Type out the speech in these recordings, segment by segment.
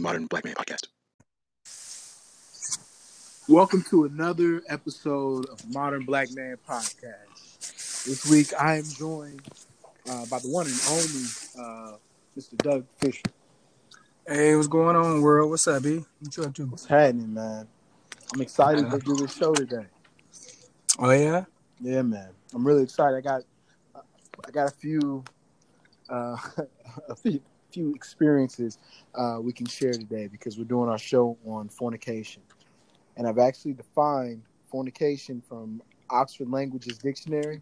new Modern Black Man podcast. Welcome to another episode of Modern Black Man podcast. This week I am joined by the one and only Mr. Doug Fisher. Hey, what's going on, world? What's up, B? What you up to? What's happening, man? I'm excited to do this show today. Oh, yeah? Yeah, man. I'm really excited. I got a few experiences we can share today because we're doing our show on fornication. And I've actually defined fornication from Oxford Languages Dictionary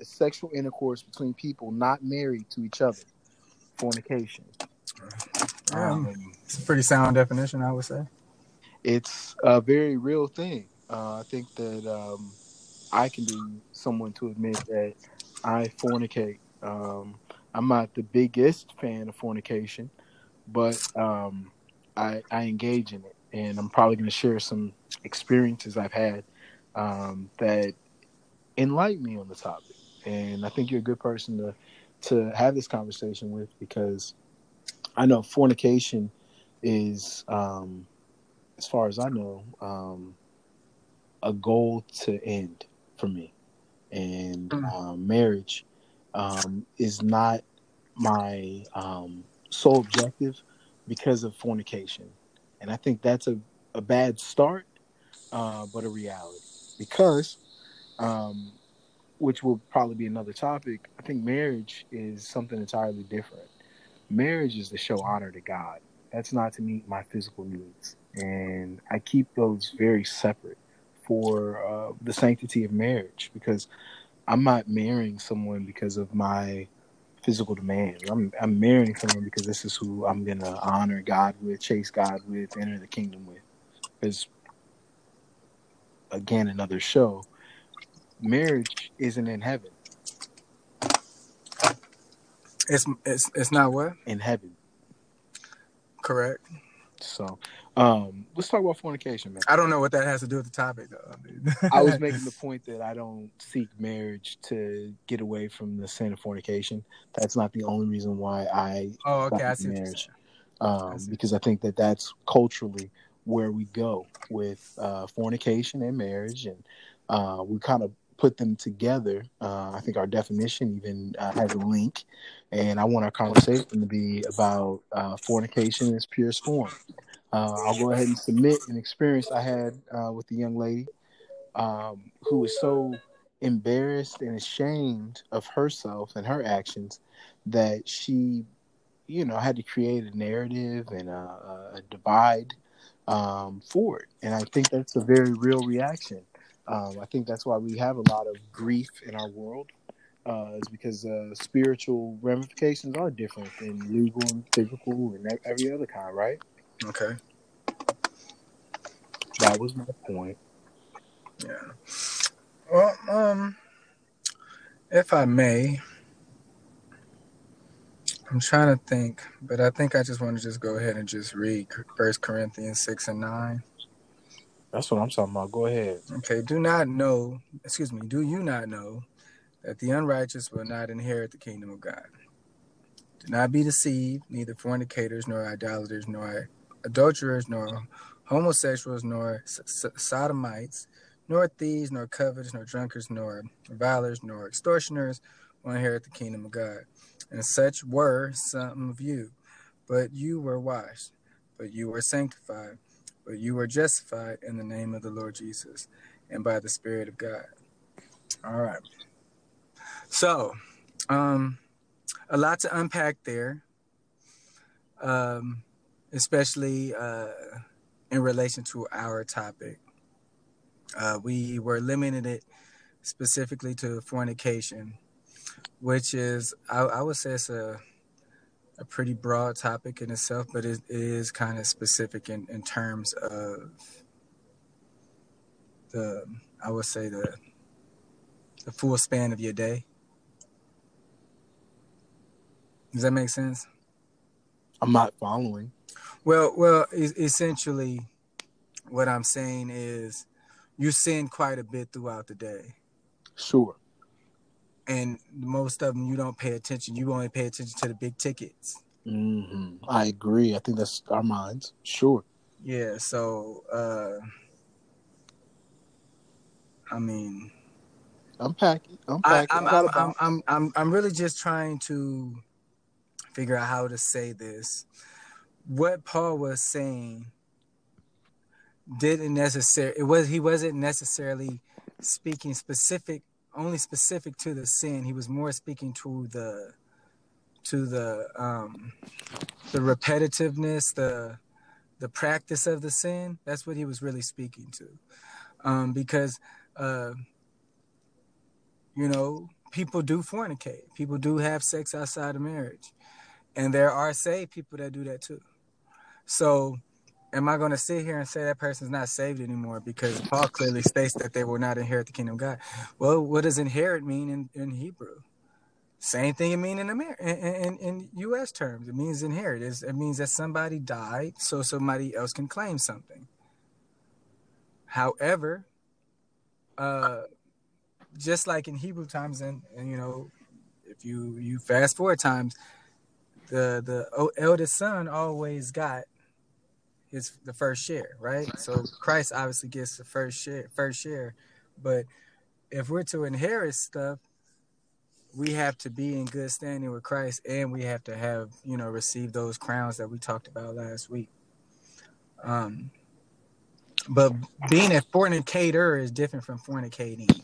as sexual intercourse between people not married to each other. Fornication. It's a pretty sound definition, I would say. It's a very real thing. I think that I can be someone to admit that I fornicate. I'm not the biggest fan of fornication, but I engage in it, and I'm probably going to share some experiences I've had that enlighten me on the topic. And I think you're a good person to have this conversation with, because I know fornication is, as far as I know, a goal to end for me, and marriage is not my sole objective because of fornication. And I think that's a bad start, but a reality, because, which will probably be another topic, I think marriage is something entirely different. Marriage is to show honor to God. That's not to meet my physical needs. And I keep those very separate for the sanctity of marriage, because I'm not marrying someone because of my physical demands. I'm marrying someone because this is who I'm going to honor God with, chase God with, enter the kingdom with. Because, again, another show, marriage isn't in heaven. It's not what? In heaven. Correct. So, let's talk about fornication, man. I don't know what that has to do with the topic, though. I was making the point that I don't seek marriage to get away from the sin of fornication. That's not the only reason why I seek marriage. Because I think that that's culturally where we go with fornication and marriage, and we kind of put them together. I think our definition even has a link, and I want our conversation to be about fornication in its purest form. I'll go ahead and submit an experience I had with a young lady who was so embarrassed and ashamed of herself and her actions that she, had to create a narrative and a divide for it. And I think that's a very real reaction. I think that's why we have a lot of grief in our world, is because spiritual ramifications are different than legal and physical and every other kind, right? Okay. That was my point. Yeah. Well, if I may, I'm trying to think, but I think I just want to go ahead and just read 1 Corinthians 6:9. That's what I'm talking about. Go ahead. Okay. Do you not know that the unrighteous will not inherit the kingdom of God? Do not be deceived, neither fornicators, nor idolaters, nor adulterers, nor homosexuals, nor sodomites, nor thieves, nor covetous, nor drunkards, nor revilers, nor extortioners will inherit the kingdom of God. And such were some of you, but you were washed, but you were sanctified, but you are justified in the name of the Lord Jesus and by the Spirit of God. All right. So, a lot to unpack there, especially in relation to our topic. We were limited specifically to fornication, which is, I would say it's a pretty broad topic in itself, but it is kind of specific in terms of the full span of your day. Does that make sense? I'm not following. Well, essentially what I'm saying is you sin quite a bit throughout the day. Sure. And most of them, you don't pay attention. You only pay attention to the big tickets. Mm-hmm. I agree. I think that's our minds. Sure. Yeah. So, I mean, unpack it. I'm really just trying to figure out how to say this. What Paul was saying he wasn't necessarily speaking specific to the sin. He was more speaking to the repetitiveness, the practice of the sin. That's what he was really speaking to, because people do fornicate, people do have sex outside of marriage, and there are saved people that do that too. So, am I going to sit here and say that person's not saved anymore? Because Paul clearly states that they will not inherit the kingdom of God. Well, what does inherit mean in Hebrew? Same thing it means in U.S. terms. It means inherit. It means that somebody died so somebody else can claim something. However, just like in Hebrew times, and if you fast forward times, the eldest son always got the first share, right? So Christ obviously gets the first share. But if we're to inherit stuff, we have to be in good standing with Christ, and we have to have, received those crowns that we talked about last week. But being a fornicator is different from fornicating,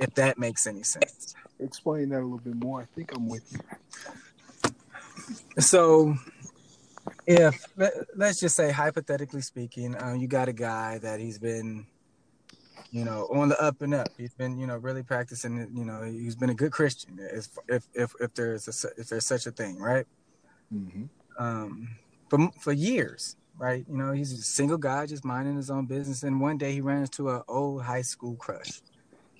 if that makes any sense. Explain that a little bit more. I think I'm with you. So if, let's just say, hypothetically speaking, you got a guy that he's been, on the up and up. He's been, really practicing. He's been a good Christian, if there's such a thing, right? Mm-hmm. For years, right? He's a single guy, just minding his own business, and one day he ran into an old high school crush.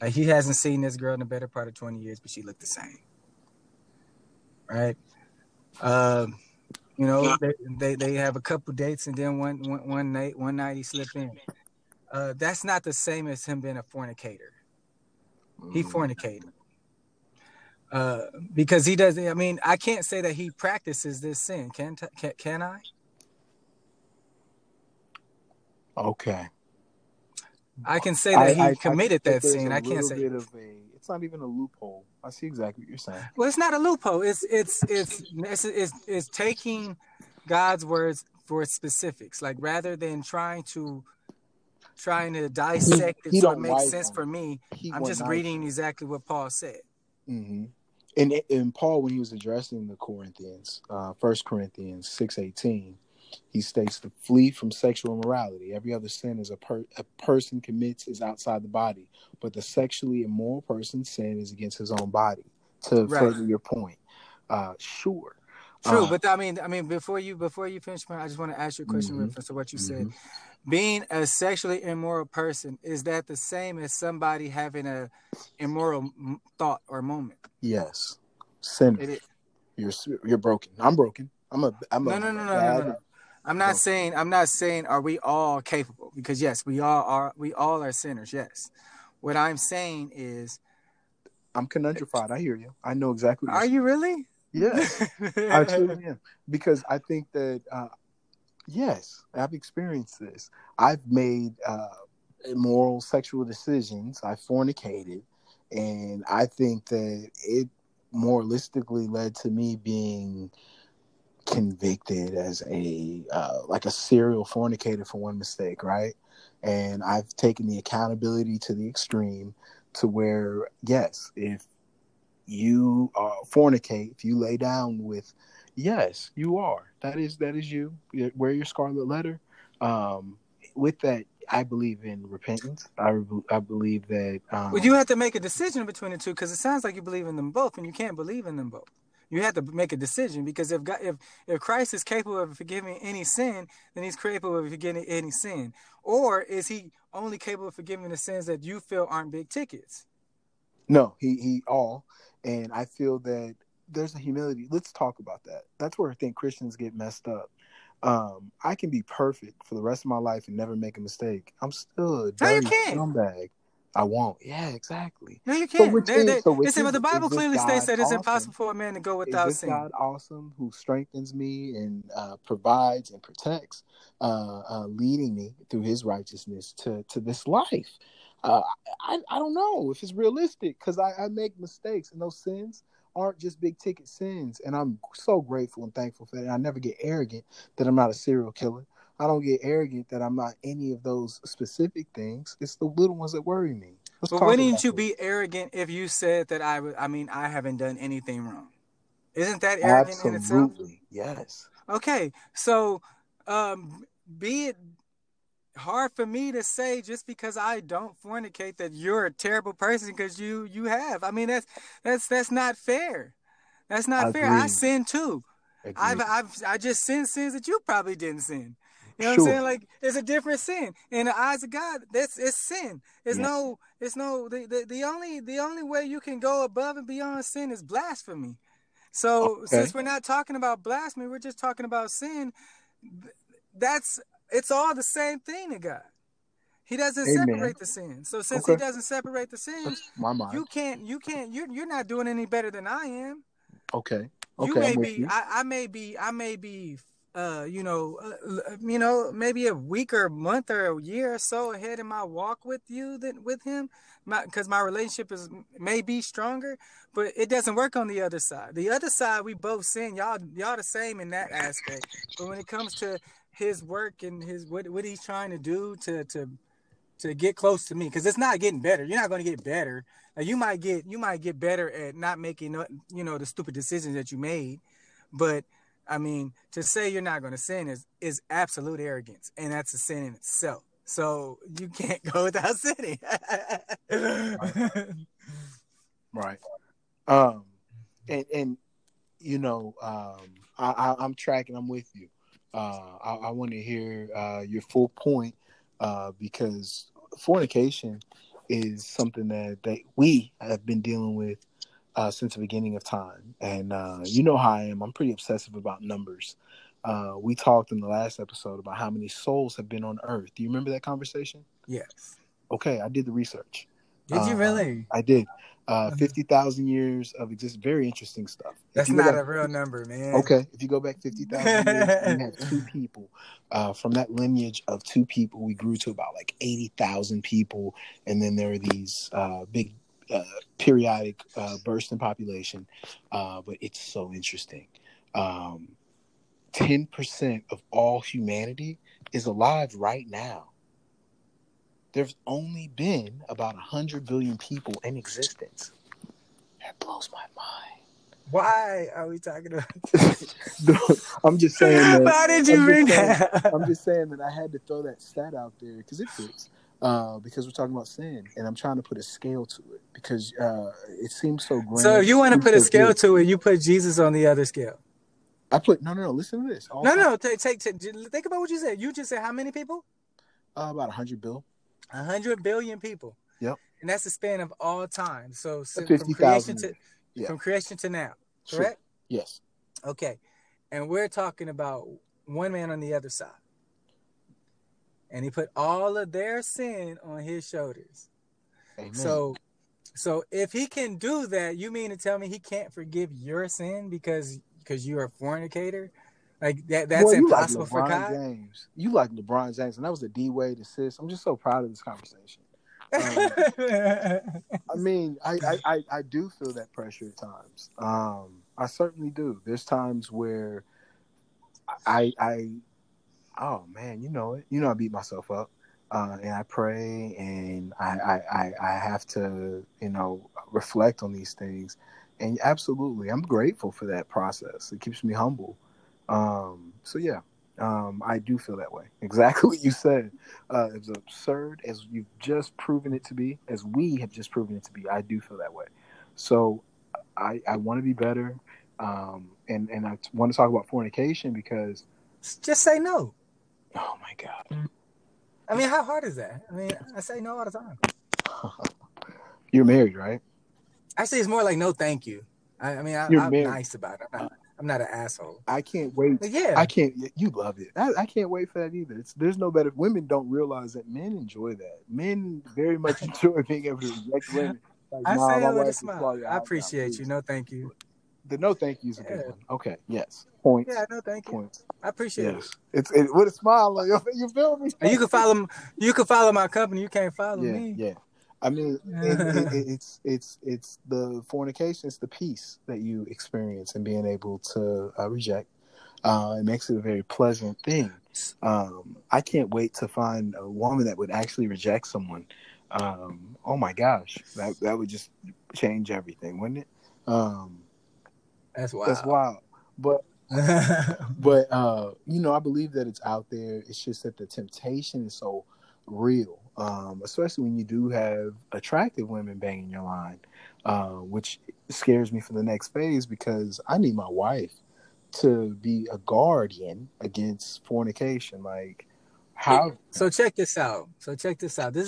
Like, he hasn't seen this girl in the better part of 20 years, but she looked the same, right? They have a couple dates, and then one night he slipped in. That's not the same as him being a fornicator. He fornicated. Because he doesn't, I can't say that he practices this sin. Can I? Okay. I can say that he committed that sin. I can't say it's not even a loophole. I see exactly what you're saying. Well, it's not a loophole. It's taking God's words for specifics. Like, rather than trying to dissect it so it makes sense for me, I'm just reading exactly what Paul said. Mm-hmm. And Paul, when he was addressing the Corinthians, 1 Corinthians 6:18, he states to flee from sexual immorality. Every other sin is a person commits is outside the body, but the sexually immoral person's sin is against his own body. To further your point, sure. True, but I mean, before you finish, I just want to ask you a question in reference to what you said. Being a sexually immoral person, is that the same as somebody having a immoral thought or moment? Yes, sin. It is. You're broken. I'm broken. No. I'm not saying. Are we all capable? Because yes, we all are. We all are sinners. Yes. What I'm saying is, I'm conundrified. I hear you. I know exactly. Are you really? Yes, I truly am. Because I think that, yes, I've experienced this. I've made immoral sexual decisions. I fornicated. And I think that it moralistically led to me being convicted as a serial fornicator for one mistake, right? And I've taken the accountability to the extreme to where, yes, if you fornicate, if you lay down with, yes, you are. That is you. Wear your scarlet letter. With that, I believe in repentance. I believe that. Well, you have to make a decision between the two, because it sounds like you believe in them both, and you can't believe in them both. You have to make a decision, because if God, if Christ is capable of forgiving any sin, then he's capable of forgiving any sin. Or is he only capable of forgiving the sins that you feel aren't big tickets? No, he all. And I feel that there's a humility. Let's talk about that. That's where I think Christians get messed up. I can be perfect for the rest of my life and never make a mistake. I'm still a dirty scumbag. I won't. Yeah, exactly. No, you can't. Listen, but the Bible clearly states that it's impossible for a man to go without sin. Is God awesome, who strengthens me and provides and protects, leading me through his righteousness to this life? I don't know if it's realistic, because I make mistakes, and those sins aren't just big ticket sins. And I'm so grateful and thankful for that. And I never get arrogant that I'm not a serial killer. I don't get arrogant that I'm not any of those specific things. It's the little ones that worry me. But wouldn't you be arrogant if you said that I haven't done anything wrong? Isn't that arrogant in itself? Absolutely, yes. Okay, so be it hard for me to say just because I don't fornicate that you're a terrible person, because you have. I mean, that's not fair. That's not fair. I sin too. I just sin sins that you probably didn't sin. You know what I'm saying? Like, it's a different sin. In the eyes of God, it's sin. The only way you can go above and beyond sin is blasphemy. So since we're not talking about blasphemy, we're just talking about sin. It's all the same thing to God. He doesn't separate the sin. So since he doesn't separate the sin, you're not doing any better than I am. Okay. I may be. Maybe a week or month or a year or so ahead in my walk with you than with him, because my relationship may be stronger, but it doesn't work on the other side. The other side, we both sin. Y'all the same in that aspect, but when it comes to his work and his what he's trying to do to get close to me, because it's not getting better. You're not going to get better. You might get better at not making the stupid decisions that you made, but I mean, to say you're not going to sin is absolute arrogance, and that's a sin in itself. So you can't go without sinning. Right. I'm tracking. I'm with you. I want to hear your full point because fornication is something that we have been dealing with since the beginning of time. And how I am. I'm pretty obsessive about numbers. We talked in the last episode about how many souls have been on earth. Do you remember that conversation? Yes. Okay, I did the research. Did you really? I did. 50,000 years of existence. Very interesting stuff. That's not a real number, man. Okay. If you go back 50,000 years, we had two people. From that lineage of two people, we grew to about like 80,000 people. And then there were these big periodic burst in population, but it's so interesting. 10% of all humanity is alive right now. There's only been about 100 billion people in existence. That blows my mind. Why are we talking about this? I'm just saying that. How did you bring that? I'm just saying that I had to throw that stat out there because it fits. Because we're talking about sin, and I'm trying to put a scale to it because it seems so grand. So if you want to put a scale to it, you put Jesus on the other scale. I put no. Listen to this. Think about what you said. You just said how many people? About 100 billion. 100 billion people. Yep. And that's the span of all time. So from creation to now, correct? Sure. Yes. Okay, and we're talking about one man on the other side. And he put all of their sin on his shoulders. Amen. So if he can do that, you mean to tell me he can't forgive your sin because you're a fornicator? Like that's impossible for God. James. You like LeBron James, and that was a D-Wade assist. I'm just so proud of this conversation. I mean, I do feel that pressure at times. I certainly do. There's times where oh man, you know it. You know I beat myself up, and I pray, and I have to, reflect on these things, and absolutely, I'm grateful for that process. It keeps me humble. I do feel that way. Exactly what you said. As absurd as you've just proven it to be, as we have just proven it to be, I do feel that way. So I want to be better, and I want to talk about fornication because just say no. Oh my God! I mean, how hard is that? I mean, I say no all the time. You're married, right? Actually, it's more like no, thank you. I mean, I'm nice about it. I'm not, I'm not an asshole. I can't wait. But yeah. I can't. You love it. I can't wait for that either. There's no better. Women don't realize that men enjoy that. Men very much enjoy being able to reject women. Like, I say it with a smile. I appreciate you. No, thank you. The no thank you is a good one. Okay. Yes. Point. Yeah. No thank you. Point. I appreciate it. It's with a smile on your face. You feel me? And you can follow. You can follow my company. You can't follow me. Yeah. I mean, it's the fornication. It's the peace that you experience and being able to reject. It makes it a very pleasant thing. I can't wait to find a woman that would actually reject someone. Oh my gosh, that would just change everything, wouldn't it? That's wild. That's wild. But you know, I believe that it's out there. It's just that the temptation is so real. Especially when you do have attractive women banging your line, which scares me for the next phase, because I need my wife to be a guardian against fornication. Like, how? So check this out. This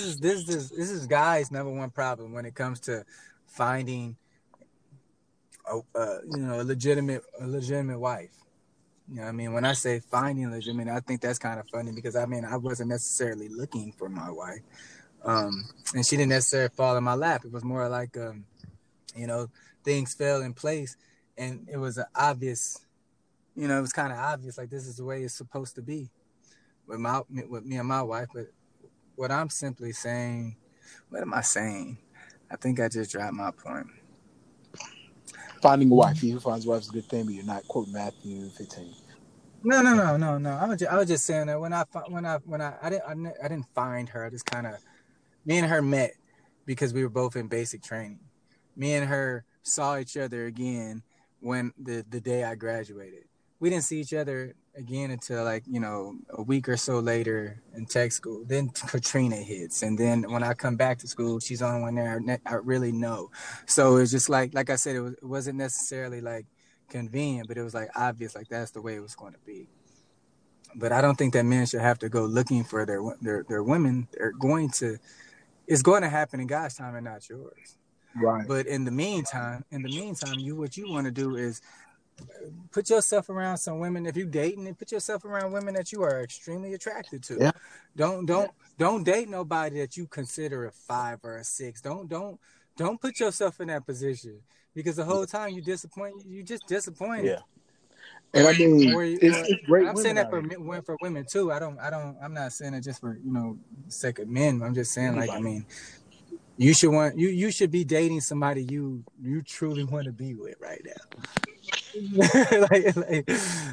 is guys' #1 problem when it comes to finding a legitimate wife. You know what I mean? When I say finding legitimate, I think that's kind of funny, because I mean, I wasn't necessarily looking for my wife. And she didn't necessarily fall in my lap. It was more like, things fell in place, and it was kind of obvious, like this is the way it's supposed to be with me and my wife. But what am I saying? I think I just dropped my point. Finding a wife. Who finds a wife is a good thing, but you're not quoting Matthew 15. No. I was just saying that when I didn't find her. I just kind of, me and her met because we were both in basic training. Me and her saw each other again when the day I graduated. We didn't see each other again until a week or so later in tech school. Then Katrina hits, and then when I come back to school, she's on one there I really know. So it's just like I said, it wasn't necessarily like convenient, but it was like obvious, like that's the way it was going to be. But I don't think that men should have to go looking for their women. It's going to happen in God's time and not yours. Right. But in the meantime, what you want to do is put yourself around some women. If you dating, and put yourself around women that you are extremely attracted to. Yeah. Don't date nobody that you consider a 5 or a 6. Don't put yourself in that position, because the whole time you just disappointed. Yeah. And I mean, it's great. I'm saying that for women too. I'm not saying it just for, sake of men. I'm just saying, like, I mean, you should want, you should be dating somebody you truly want to be with right now.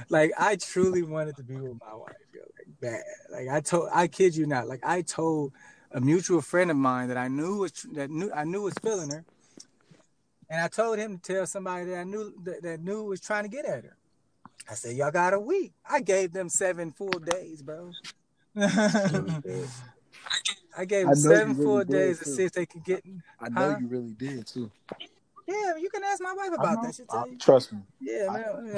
like I truly wanted to be with my wife, yo, like bad. Like I kid you not. Like I told a mutual friend of mine that I knew was feeling her, and I told him to tell somebody that I knew that was trying to get at her. I said, y'all got a week. I gave them 7 full days, bro. I gave them 7 full days to see if they could get. I know you really did too. Yeah, you can ask my wife about that. She'll tell you. Trust me. Yeah, man.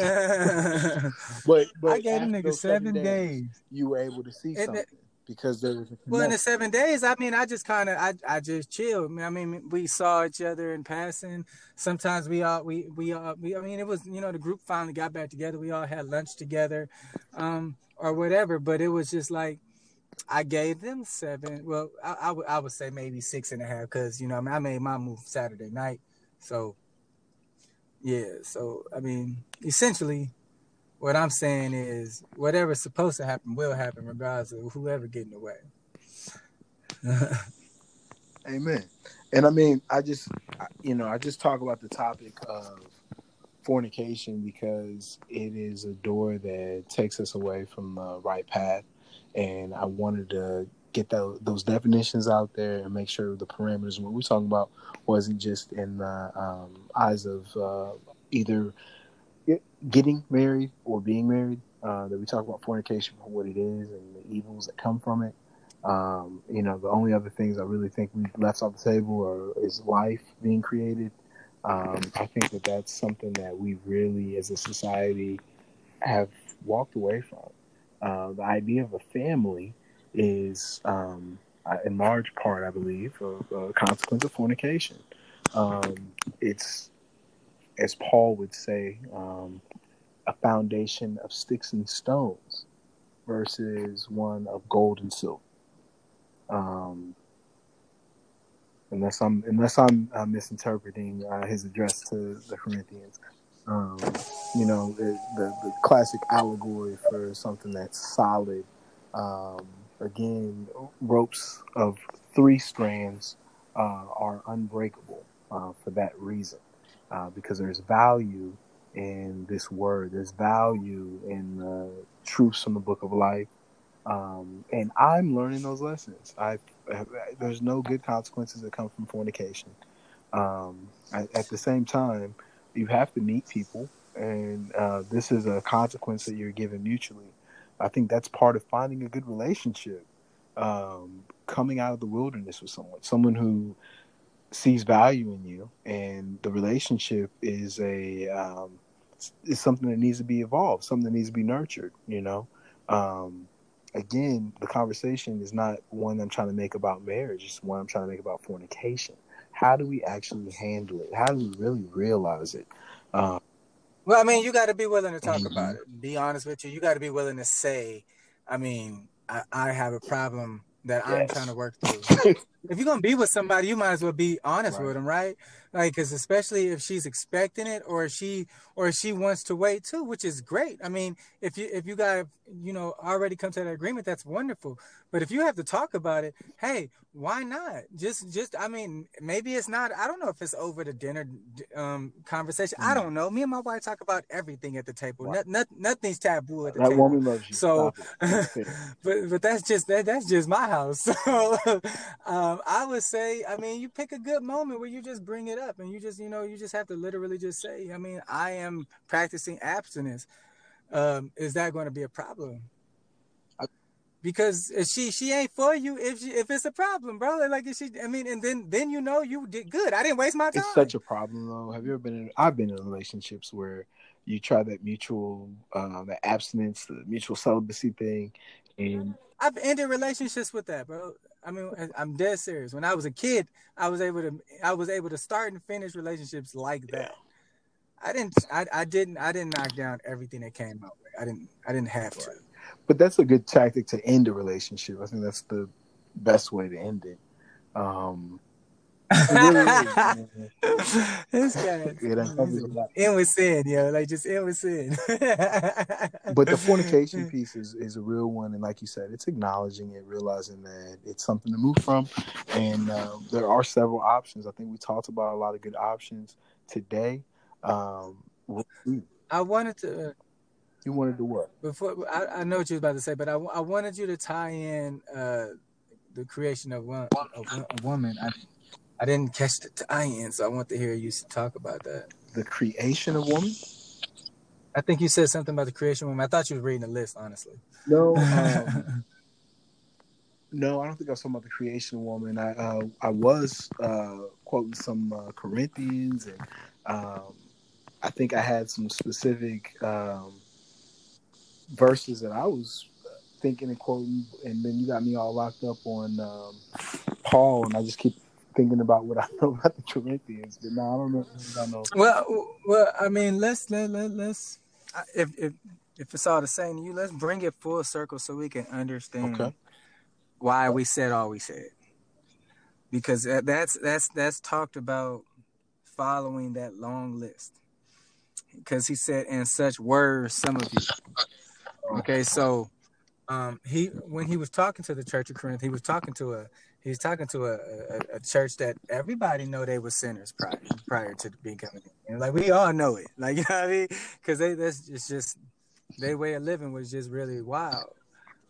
but I gave a nigga 7 days. You were able to see something because there was a connection. Well, in the 7 days, I mean, I just kind of, I just chilled. I mean, we saw each other in passing. Sometimes it was, the group finally got back together. We all had lunch together, or whatever. But it was just like, I gave them 7. Well, I would say maybe 6.5, because I made my move Saturday night. So, yeah. So, I mean, essentially, what I'm saying is whatever's supposed to happen will happen regardless of whoever get in the way. Amen. And I mean, I just talk about the topic of fornication because it is a door that takes us away from the right path. And I wanted to get those definitions out there and make sure the parameters, what we're talking about, wasn't just in the eyes of either getting married or being married, that we talk about fornication for what it is and the evils that come from it. The only other things I really think we've left off the table is life being created. I think that that's something that we really, as a society, have walked away from. The idea of a family is in large part, I believe, a consequence of fornication. It's, as Paul would say, a foundation of sticks and stones versus one of gold and silver. Unless I'm misinterpreting his address to the Corinthians. You know, the classic allegory for something that's solid. Again, ropes of three strands are unbreakable for that reason, because there's value in this word. There's value in the truths from the Book of Life. And I'm learning those lessons. There's no good consequences that come from fornication. At the same time, you have to meet people, and this is a consequence that you're given mutually. I think that's part of finding a good relationship, coming out of the wilderness with someone who sees value in you, and the relationship is something that needs to be evolved, something that needs to be nurtured, you know? Again, the conversation is not one I'm trying to make about marriage. It's one I'm trying to make about fornication. How do we actually handle it? How do we really realize it? Well, I mean, you got to be willing to talk about it. Be honest with you. You got to be willing to say, I mean, I have a problem that I'm trying to work through. If you're going to be with somebody, you might as well be honest with them, right? Like, because especially if she's expecting it, or if she wants to wait too, which is great. I mean, if you got, you know, already come to that agreement, that's wonderful. But if you have to talk about it, hey, why not? Just I mean, maybe it's not, I don't know if it's over the dinner conversation. Mm-hmm. I don't know. Me and my wife talk about everything at the table. Wow. Nothing's taboo at the table. That woman loves you. So, but that's just my house. So, I would say, I mean, you pick a good moment where you just bring it up, and you just have to literally just say, I mean, I am practicing abstinence. Is that going to be a problem? Because she ain't for you if it's a problem, bro. Like, if she, I mean, and then you know you did good. I didn't waste my time. It's such a problem, though. Have you ever been in? I've been in relationships where you try that mutual, that abstinence, the mutual celibacy thing, and I've ended relationships with that, bro. I mean, I'm dead serious. When I was a kid, I was able to start and finish relationships like that. Yeah. I didn't knock down everything that came my way. I didn't have to. But that's a good tactic to end a relationship. I think that's the best way to end it. This guy, end with sin, yo. Like, just end with sin. But the fornication piece is a real one, and like you said, it's acknowledging it, realizing that it's something to move from, and there are several options. I think we talked about a lot of good options today. I wanted to. You wanted to what? Before I know what you was about to say, but I wanted you to tie in the creation of a woman. I didn't catch the tie-in, so I want to hear you talk about that. The creation of woman? I think you said something about the creation of woman. I thought you were reading a list, honestly. No, no, I don't think I was talking about the creation of woman. I was quoting some Corinthians, and I think I had some specific verses that I was thinking and quoting, and then you got me all locked up on Paul, and I just keep thinking about what I know about the Corinthians, but no, I don't know what I know. Well, I mean, let's if it's all the same to you, let's bring it full circle so we can understand why we said all we said, because that's talked about following that long list, because he said, "And such were some of you." Okay, so he, when he was talking to the Church of Corinth, He's talking to a church that everybody know they were sinners prior to being coming in. Like, we all know it. Like, you know what I mean? Because their way of living was just really wild.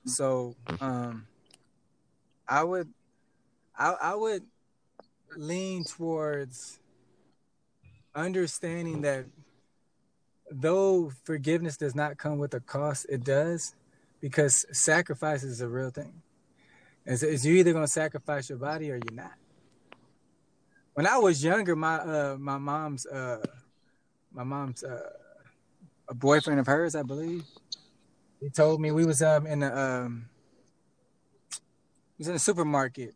So I would lean towards understanding that though forgiveness does not come with a cost, it does, because sacrifice is a real thing. Is you either gonna sacrifice your body or you're not. When I was younger, my mom's a boyfriend of hers, I believe, he told me we was in a supermarket,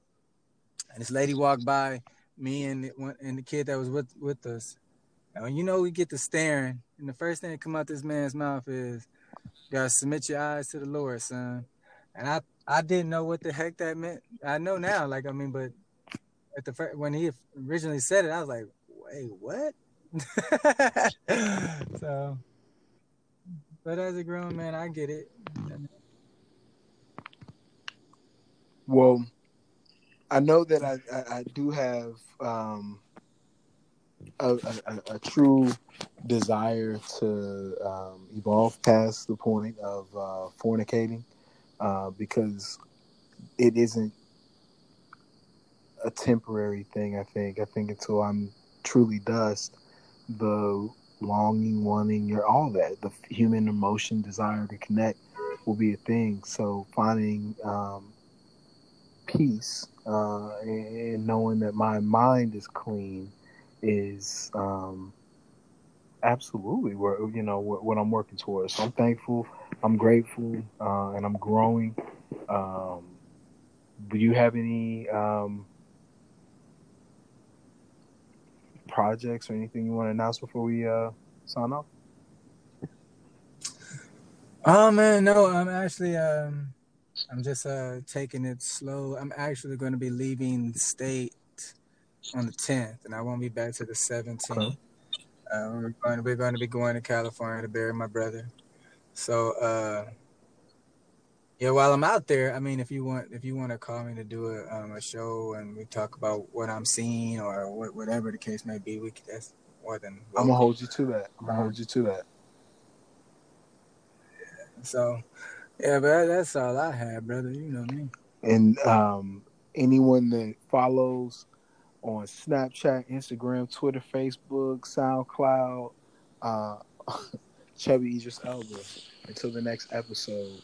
and this lady walked by me and the kid that was with us, And when you know we get to staring, and the first thing that come out this man's mouth is, you gotta submit your eyes to the Lord, son. And I didn't know what the heck that meant. I know now, but at the first, when he originally said it, I was like, wait, what? So, but as a grown man, I get it. Well, I know that I do have a true desire to evolve past the point of fornicating, because it isn't a temporary thing. I think until I'm truly dust, the longing, wanting, or all that, the human emotion, desire to connect will be a thing. So finding peace and knowing that my mind is clean is absolutely where what I'm working towards. So I'm thankful, I'm grateful, and I'm growing. Do you have any projects or anything you want to announce before we sign off? Oh man, no. I'm actually I'm just taking it slow. I'm actually going to be leaving the state on the 10th, and I won't be back to the 17th. Okay. We're going to be going to California to bury my brother. So yeah, while I'm out there, if you want to call me to do a show and we talk about what I'm seeing or whatever the case may be, that's more than welcome. I'm gonna hold you to that. Yeah, so, yeah, but that's all I have, brother. You know me. And anyone that follows on Snapchat, Instagram, Twitter, Facebook, SoundCloud, Chubby Idris Elba. Until the next episode.